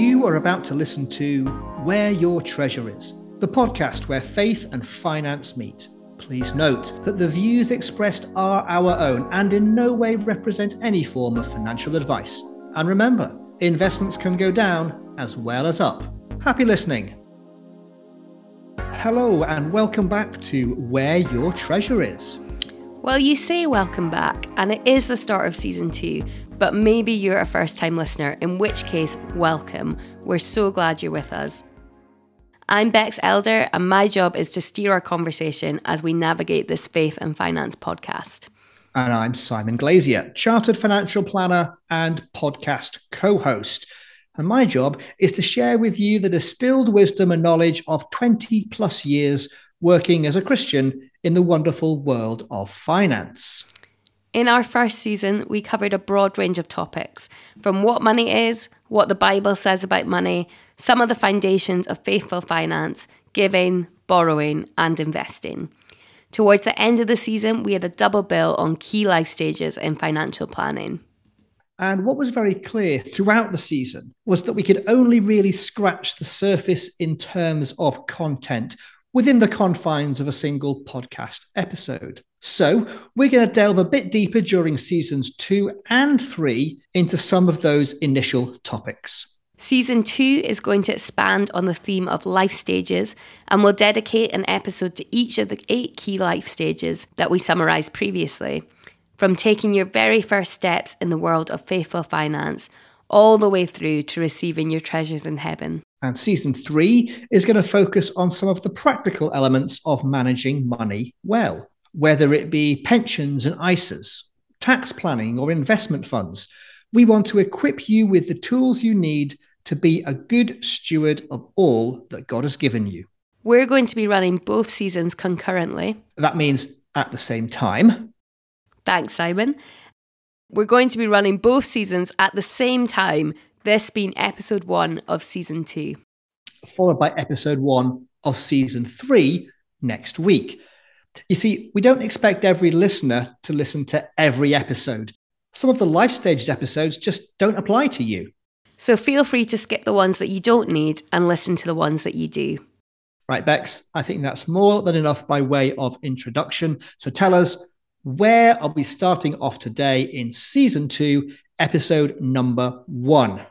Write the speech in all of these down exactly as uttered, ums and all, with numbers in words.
You are about to listen to Where Your Treasure Is, the podcast where faith and finance meet. Please note that the views expressed are our own and in no way represent any form of financial advice. And remember, investments can go down as well as up. Happy listening. Hello and welcome back to Where Your Treasure Is. Well, you say welcome back, and it is the start of season two, but maybe you're a first-time listener, in which case, welcome. We're so glad you're with us. I'm Bex Elder, and my job is to steer our conversation as we navigate this faith and finance podcast. And I'm Simon Glazier, chartered financial planner and podcast co-host. And my job is to share with you the distilled wisdom and knowledge of twenty plus years working as a Christian in the wonderful world of finance. In our first season, we covered a broad range of topics, from what money is, what the Bible says about money, some of the foundations of faithful finance, giving, borrowing, and investing. Towards the end of the season, we had a double bill on key life stages in financial planning. And what was very clear throughout the season was that we could only really scratch the surface in terms of content within the confines of a single podcast episode. So we're going to delve a bit deeper during seasons two and three into some of those initial topics. Season two is going to expand on the theme of life stages, and we'll dedicate an episode to each of the eight key life stages that we summarised previously. From taking your very first steps in the world of faithful finance, all the way through to receiving your treasures in heaven. And season three is going to focus on some of the practical elements of managing money well, whether it be pensions and I S As, tax planning or investment funds. We want to equip you with the tools you need to be a good steward of all that God has given you. We're going to be running both seasons concurrently. That means at the same time. Thanks, Simon. We're going to be running both seasons at the same time, this being episode one of season two. Followed by episode one of season three next week. You see, we don't expect every listener to listen to every episode. Some of the life stages episodes just don't apply to you. So feel free to skip the ones that you don't need and listen to the ones that you do. Right, Bex, I think that's more than enough by way of introduction. So tell us, where are we starting off today in season two, episode number one?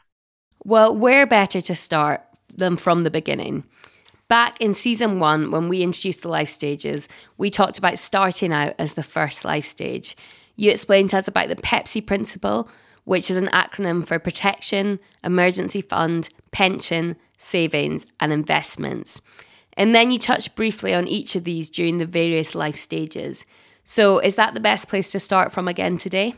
Well, where better to start than from the beginning? Back in season one, when we introduced the life stages, we talked about starting out as the first life stage. You explained to us about the P E P C principle, which is an acronym for protection, emergency fund, pension, savings, and investments. And then you touched briefly on each of these during the various life stages. So is that the best place to start from again today?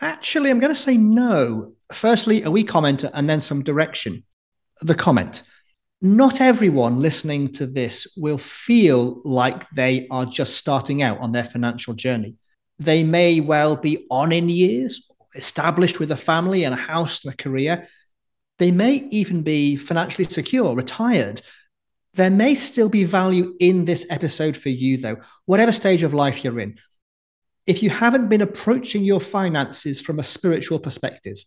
Actually, I'm going to say no. Firstly, a wee commenter and then some direction. The comment. Not everyone listening to this will feel like they are just starting out on their financial journey. They may well be on in years, established with a family and a house and a career. They may even be financially secure, retired. There may still be value in this episode for you, though, whatever stage of life you're in. If you haven't been approaching your finances from a spiritual perspective,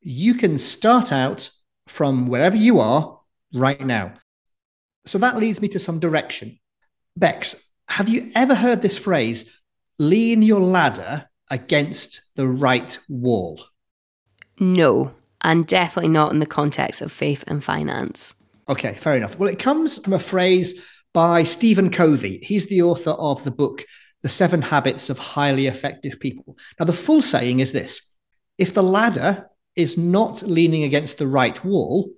you can start out from wherever you are right now. So that leads me to some direction. Bex, have you ever heard this phrase, lean your ladder against the right wall? No, and definitely not in the context of faith and finance. Okay, fair enough. Well, it comes from a phrase by Stephen Covey. He's the author of the book, The Seven Habits of Highly Effective People. Now, the full saying is this. If the ladder is not leaning against the right wall,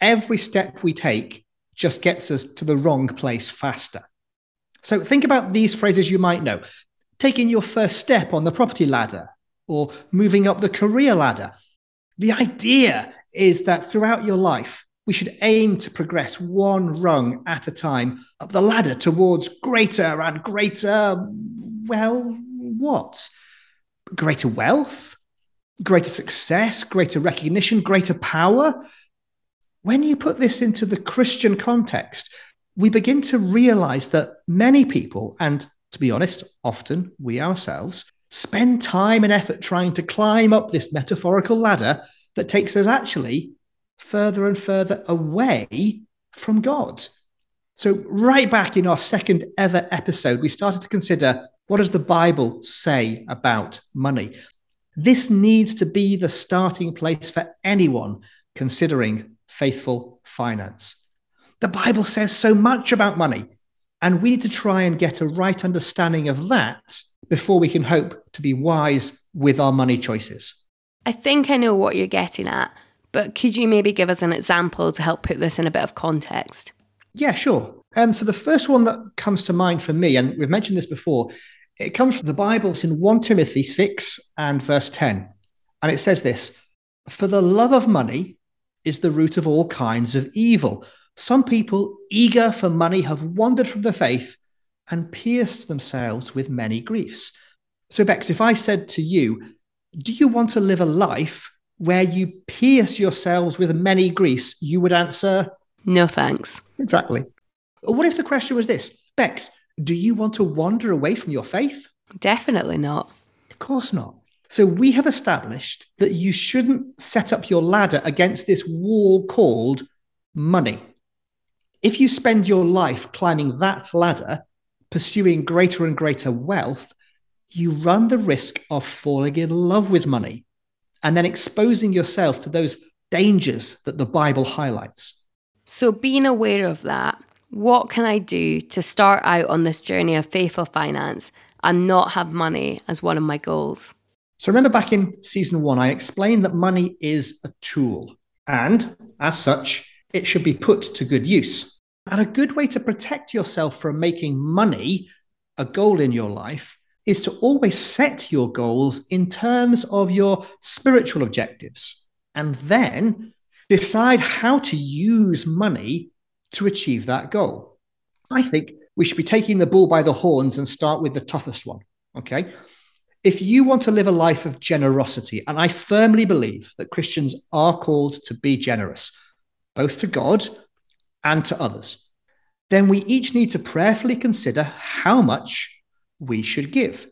every step we take just gets us to the wrong place faster. So think about these phrases you might know. Taking your first step on the property ladder or moving up the career ladder. The idea is that throughout your life, we should aim to progress one rung at a time up the ladder towards greater and greater, well, what? Greater wealth, greater success, greater recognition, greater power. When you put this into the Christian context, we begin to realize that many people, and to be honest, often we ourselves, spend time and effort trying to climb up this metaphorical ladder that takes us actually further and further away from God. So right back in our second ever episode, we started to consider, what does the Bible say about money? This needs to be the starting place for anyone considering faithful finance. The Bible says so much about money, and we need to try and get a right understanding of that before we can hope to be wise with our money choices. I think I know what you're getting at, but could you maybe give us an example to help put this in a bit of context? Yeah, sure. Um, so the first one that comes to mind for me, and we've mentioned this before, it comes from the Bible. It's in First Timothy six and verse ten. And it says this, "For the love of money is the root of all kinds of evil. Some people eager for money have wandered from the faith and pierced themselves with many griefs." So Bex, if I said to you, do you want to live a life where you pierce yourselves with many griefs? You would answer, no, thanks. Exactly. What if the question was this, Bex, do you want to wander away from your faith? Definitely not. Of course not. So we have established that you shouldn't set up your ladder against this wall called money. If you spend your life climbing that ladder, pursuing greater and greater wealth, you run the risk of falling in love with money and then exposing yourself to those dangers that the Bible highlights. So being aware of that, what can I do to start out on this journey of faithful finance and not have money as one of my goals? So remember back in season one, I explained that money is a tool and as such, it should be put to good use. And a good way to protect yourself from making money a goal in your life is to always set your goals in terms of your spiritual objectives and then decide how to use money to achieve that goal. I think we should be taking the bull by the horns and start with the toughest one, okay? If you want to live a life of generosity, and I firmly believe that Christians are called to be generous, both to God and to others, then we each need to prayerfully consider how much we should give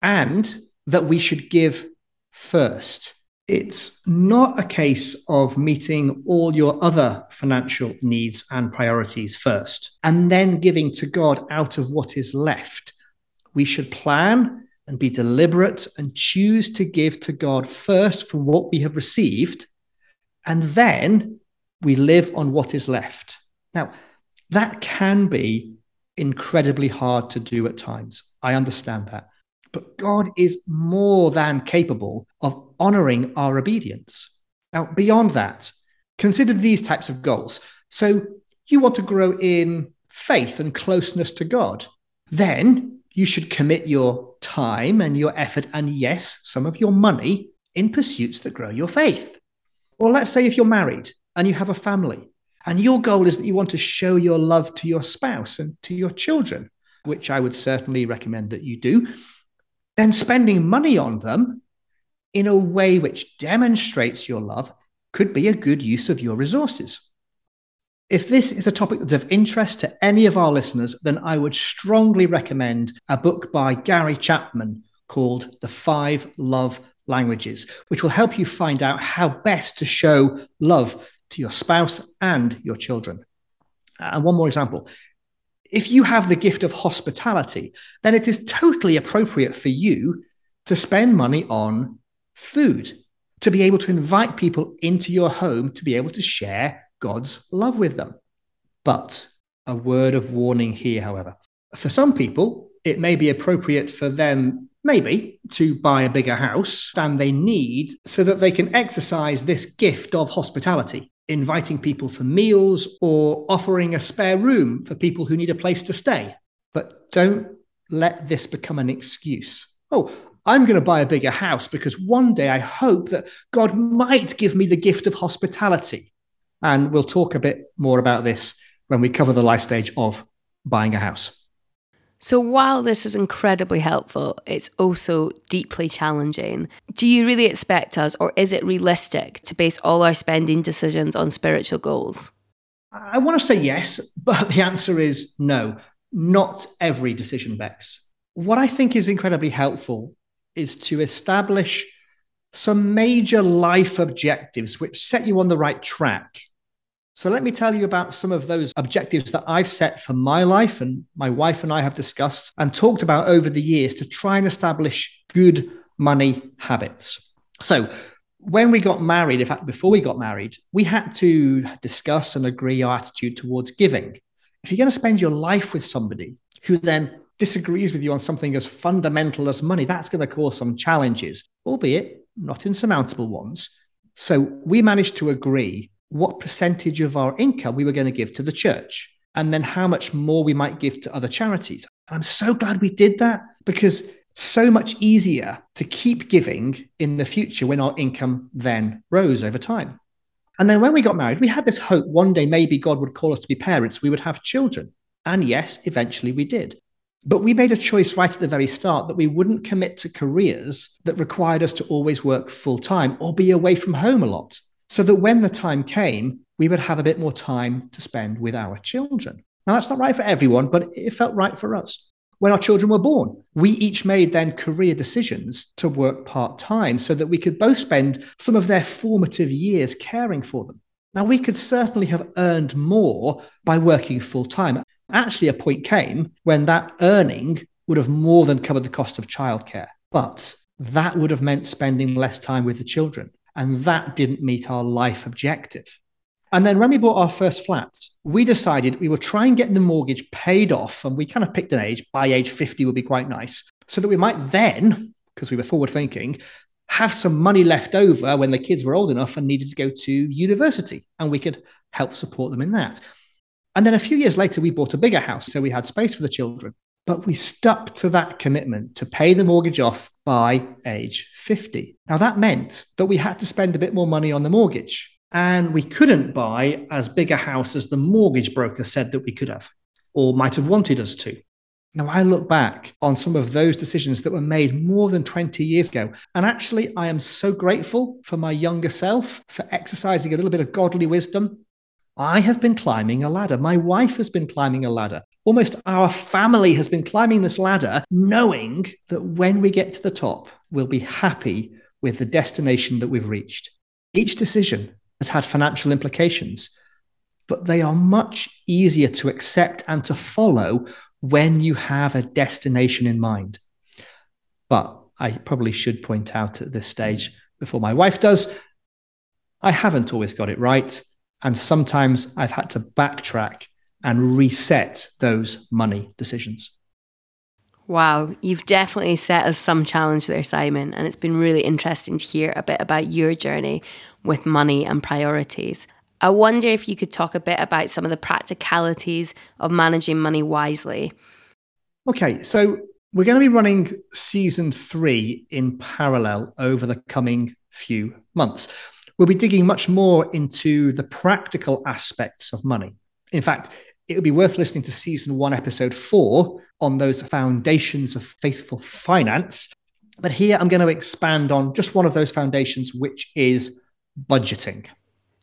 and that we should give first. It's not a case of meeting all your other financial needs and priorities first and then giving to God out of what is left. We should plan and be deliberate and choose to give to God first from what we have received, and then we live on what is left. Now, that can be incredibly hard to do at times. I understand that. But God is more than capable of honoring our obedience. Now, beyond that, consider these types of goals. So you want to grow in faith and closeness to God. Then you should commit your time and your effort and, yes, some of your money in pursuits that grow your faith. Or let's say if you're married and you have a family and your goal is that you want to show your love to your spouse and to your children, which I would certainly recommend that you do, then spending money on them in a way which demonstrates your love could be a good use of your resources. If this is a topic that's of interest to any of our listeners, then I would strongly recommend a book by Gary Chapman called The Five Love Languages, which will help you find out how best to show love to your spouse and your children. And one more example. If you have the gift of hospitality, then it is totally appropriate for you to spend money on food, to be able to invite people into your home, to be able to share God's love with them. But a word of warning here, however. For some people, it may be appropriate for them, maybe, to buy a bigger house than they need so that they can exercise this gift of hospitality, inviting people for meals or offering a spare room for people who need a place to stay. But don't let this become an excuse. Oh, I'm going to buy a bigger house because one day I hope that God might give me the gift of hospitality. And we'll talk a bit more about this when we cover the life stage of buying a house. So while this is incredibly helpful, it's also deeply challenging. Do you really expect us, or is it realistic, to base all our spending decisions on spiritual goals? I want to say yes, but the answer is no. Not every decision, Bex. What I think is incredibly helpful is to establish some major life objectives which set you on the right track. So let me tell you about some of those objectives that I've set for my life and my wife and I have discussed and talked about over the years to try and establish good money habits. So when we got married, in fact, before we got married, we had to discuss and agree our attitude towards giving. If you're going to spend your life with somebody who then disagrees with you on something as fundamental as money, that's going to cause some challenges, albeit not insurmountable ones. So we managed to agree what percentage of our income we were going to give to the church, and then how much more we might give to other charities. And I'm so glad we did that, because it's so much easier to keep giving in the future when our income then rose over time. And then when we got married, we had this hope one day maybe God would call us to be parents, we would have children. And yes, eventually we did. But we made a choice right at the very start that we wouldn't commit to careers that required us to always work full time or be away from home a lot, so that when the time came, we would have a bit more time to spend with our children. Now, that's not right for everyone, but it felt right for us. When our children were born, we each made then career decisions to work part-time so that we could both spend some of their formative years caring for them. Now, we could certainly have earned more by working full-time. Actually, a point came when that earning would have more than covered the cost of childcare, but that would have meant spending less time with the children. And that didn't meet our life objective. And then when we bought our first flat, we decided we would try and get the mortgage paid off. And we kind of picked an age, by age fifty would be quite nice, so that we might then, because we were forward thinking, have some money left over when the kids were old enough and needed to go to university, and we could help support them in that. And then a few years later, we bought a bigger house, so we had space for the children. But we stuck to that commitment to pay the mortgage off by age fifty. Now, that meant that we had to spend a bit more money on the mortgage, and we couldn't buy as big a house as the mortgage broker said that we could have or might have wanted us to. Now, I look back on some of those decisions that were made more than twenty years ago, and actually, I am so grateful for my younger self for exercising a little bit of godly wisdom. I have been climbing a ladder. My wife has been climbing a ladder. Almost our family has been climbing this ladder, knowing that when we get to the top, we'll be happy with the destination that we've reached. Each decision has had financial implications, but they are much easier to accept and to follow when you have a destination in mind. But I probably should point out at this stage, before my wife does, I haven't always got it right. And sometimes I've had to backtrack and reset those money decisions. Wow, you've definitely set us some challenge there, Simon. And it's been really interesting to hear a bit about your journey with money and priorities. I wonder if you could talk a bit about some of the practicalities of managing money wisely. Okay, so we're going to be running season three in parallel over the coming few months. We'll be digging much more into the practical aspects of money. In fact, it would be worth listening to season one, episode four, on those foundations of faithful finance. But here I'm going to expand on just one of those foundations, which is budgeting.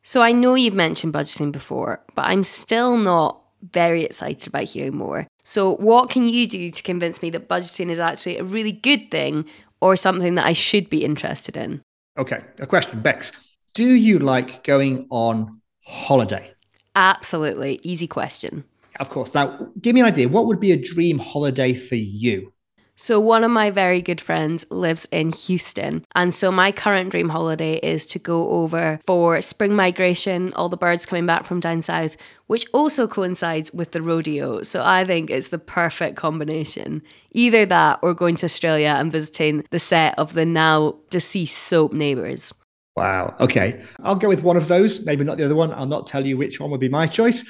So I know you've mentioned budgeting before, but I'm still not very excited about hearing more. So what can you do to convince me that budgeting is actually a really good thing or something that I should be interested in? Okay, a question, Bex. Do you like going on holiday? Absolutely. Easy question. Of course. Now, give me an idea. What would be a dream holiday for you? So one of my very good friends lives in Houston. And so my current dream holiday is to go over for spring migration, all the birds coming back from down south, which also coincides with the rodeo. So I think it's the perfect combination. Either that or going to Australia and visiting the set of the now deceased soap Neighbours. Wow. Okay. I'll go with one of those. Maybe not the other one. I'll not tell you which one would be my choice.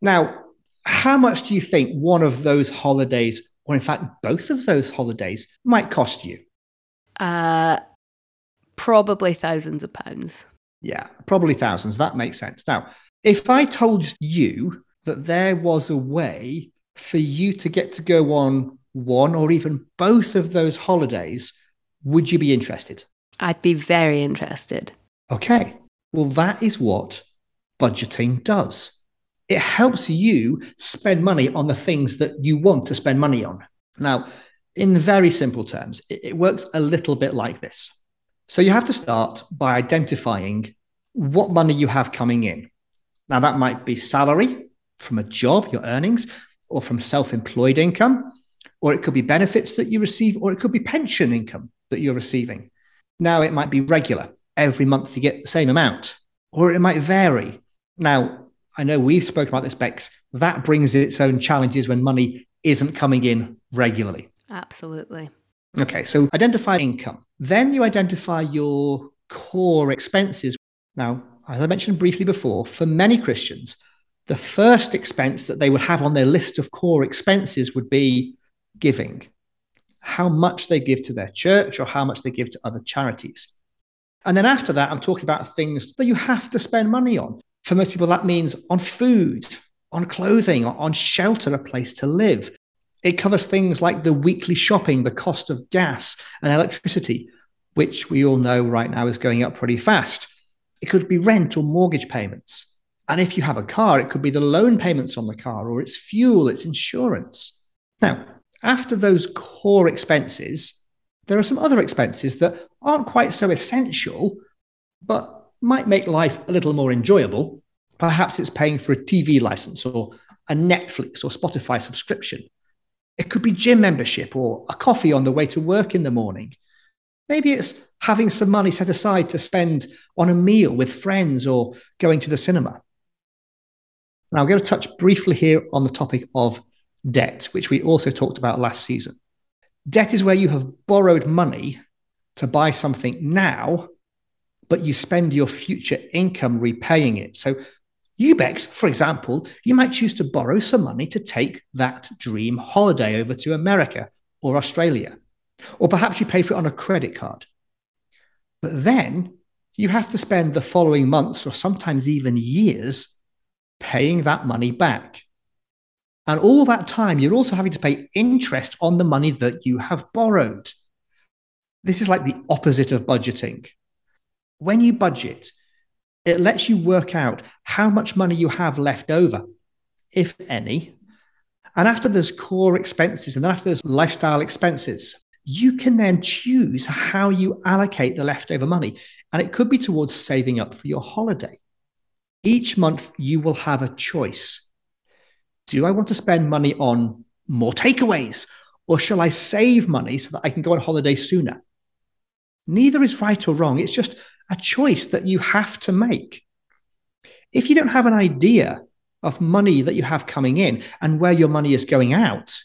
Now, how much do you think one of those holidays, or in fact, both of those holidays, might cost you? Uh, probably thousands of pounds. Yeah, probably thousands. That makes sense. Now, if I told you that there was a way for you to get to go on one or even both of those holidays, would you be interested? I'd be very interested. Okay. Well, that is what budgeting does. It helps you spend money on the things that you want to spend money on. Now, in very simple terms, it works a little bit like this. So you have to start by identifying what money you have coming in. Now, that might be salary from a job, your earnings, or from self-employed income, or it could be benefits that you receive, or it could be pension income that you're receiving. Now, it might be regular. Every month you get the same amount, or it might vary. Now, I know we've spoken about this, Bex. That brings its own challenges when money isn't coming in regularly. Absolutely. Okay, so identify income. Then you identify your core expenses. Now, as I mentioned briefly before, for many Christians, the first expense that they would have on their list of core expenses would be giving, how much they give to their church or how much they give to other charities. And then after that, I'm talking about things that you have to spend money on. For most people, that means on food, on clothing, on shelter, a place to live. It covers things like the weekly shopping, the cost of gas and electricity, which we all know right now is going up pretty fast. It could be rent or mortgage payments. And if you have a car, it could be the loan payments on the car or its fuel, its insurance. Now, after those core expenses, there are some other expenses that aren't quite so essential, but might make life a little more enjoyable. Perhaps it's paying for a T V license or a Netflix or Spotify subscription. It could be gym membership or a coffee on the way to work in the morning. Maybe it's having some money set aside to spend on a meal with friends or going to the cinema. Now, I'm going to touch briefly here on the topic of debt, which we also talked about last season. Debt is where you have borrowed money to buy something now, but you spend your future income repaying it. So you, Bex, for example, you might choose to borrow some money to take that dream holiday over to America or Australia, or perhaps you pay for it on a credit card. But then you have to spend the following months or sometimes even years paying that money back. And all that time, you're also having to pay interest on the money that you have borrowed. This is like the opposite of budgeting. When you budget, it lets you work out how much money you have left over, if any. And after those core expenses and then after those lifestyle expenses, you can then choose how you allocate the leftover money. And it could be towards saving up for your holiday. Each month, you will have a choice. Do I want to spend money on more takeaways? Or shall I save money so that I can go on holiday sooner? Neither is right or wrong. It's just a choice that you have to make. If you don't have an idea of money that you have coming in and where your money is going out,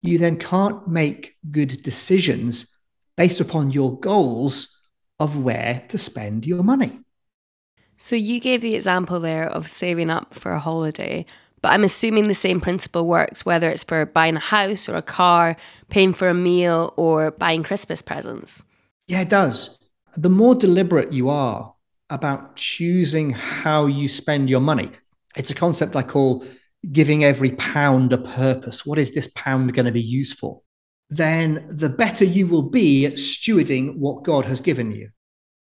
you then can't make good decisions based upon your goals of where to spend your money. So you gave the example there of saving up for a holiday, but I'm assuming the same principle works, whether it's for buying a house or a car, paying for a meal or buying Christmas presents. Yeah, it does. The more deliberate you are about choosing how you spend your money, it's a concept I call giving every pound a purpose. What is this pound going to be used for? Then the better you will be at stewarding what God has given you.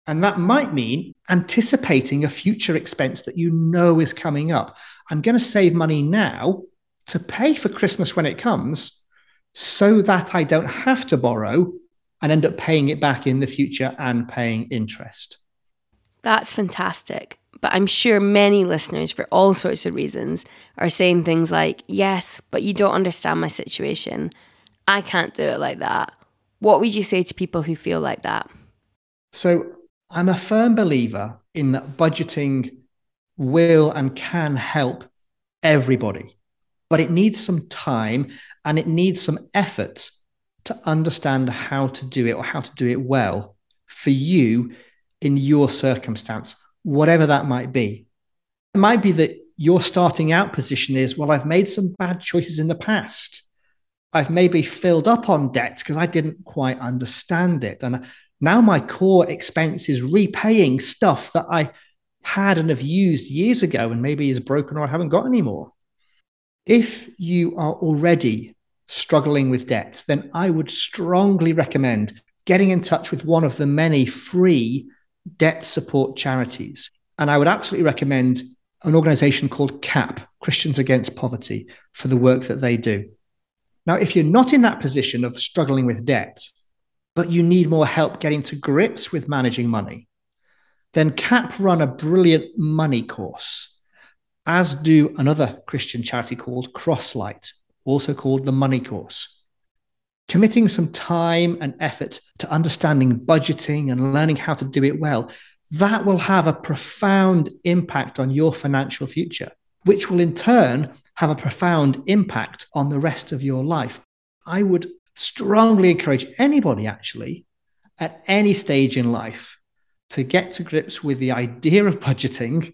And that might mean anticipating a future expense that you know is coming up. I'm going to save money now to pay for Christmas when it comes so that I don't have to borrow and end up paying it back in the future and paying interest. That's fantastic. But I'm sure many listeners, for all sorts of reasons, are saying things like, yes, but you don't understand my situation. I can't do it like that. What would you say to people who feel like that? So I'm a firm believer in that budgeting will and can help everybody, but it needs some time and it needs some effort to understand how to do it or how to do it well for you in your circumstance, whatever that might be. It might be that your starting out position is, well, I've made some bad choices in the past. I've maybe filled up on debts because I didn't quite understand it. And now my core expense is repaying stuff that I had and have used years ago and maybe is broken or I haven't got anymore. If you are already struggling with debts, then I would strongly recommend getting in touch with one of the many free debt support charities. And I would absolutely recommend an organization called C A P, Christians Against Poverty, for the work that they do. Now, if you're not in that position of struggling with debt, but you need more help getting to grips with managing money, then C A P run a brilliant money course, as do another Christian charity called Crosslight, also called the Money Course. Committing some time and effort to understanding budgeting and learning how to do it well, that will have a profound impact on your financial future, which will in turn have a profound impact on the rest of your life. I would strongly encourage anybody, actually, at any stage in life, to get to grips with the idea of budgeting,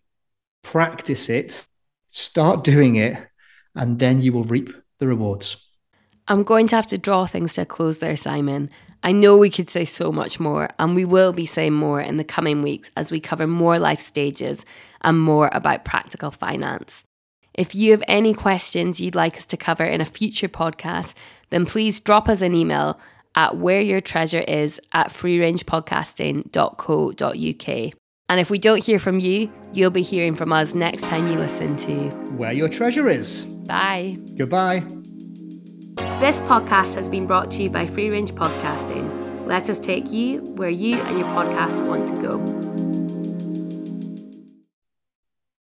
practice it, start doing it, and then you will reap the rewards. I'm going to have to draw things to a close there, Simon. I know we could say so much more, and we will be saying more in the coming weeks as we cover more life stages and more about practical finance. If you have any questions you'd like us to cover in a future podcast, then please drop us an email at where your treasure is at freerangepodcasting dot co dot uk. And if we don't hear from you, you'll be hearing from us next time you listen to Where Your Treasure Is. Bye. Goodbye. This podcast has been brought to you by Freerange Podcasting. Let us take you where you and your podcast want to go.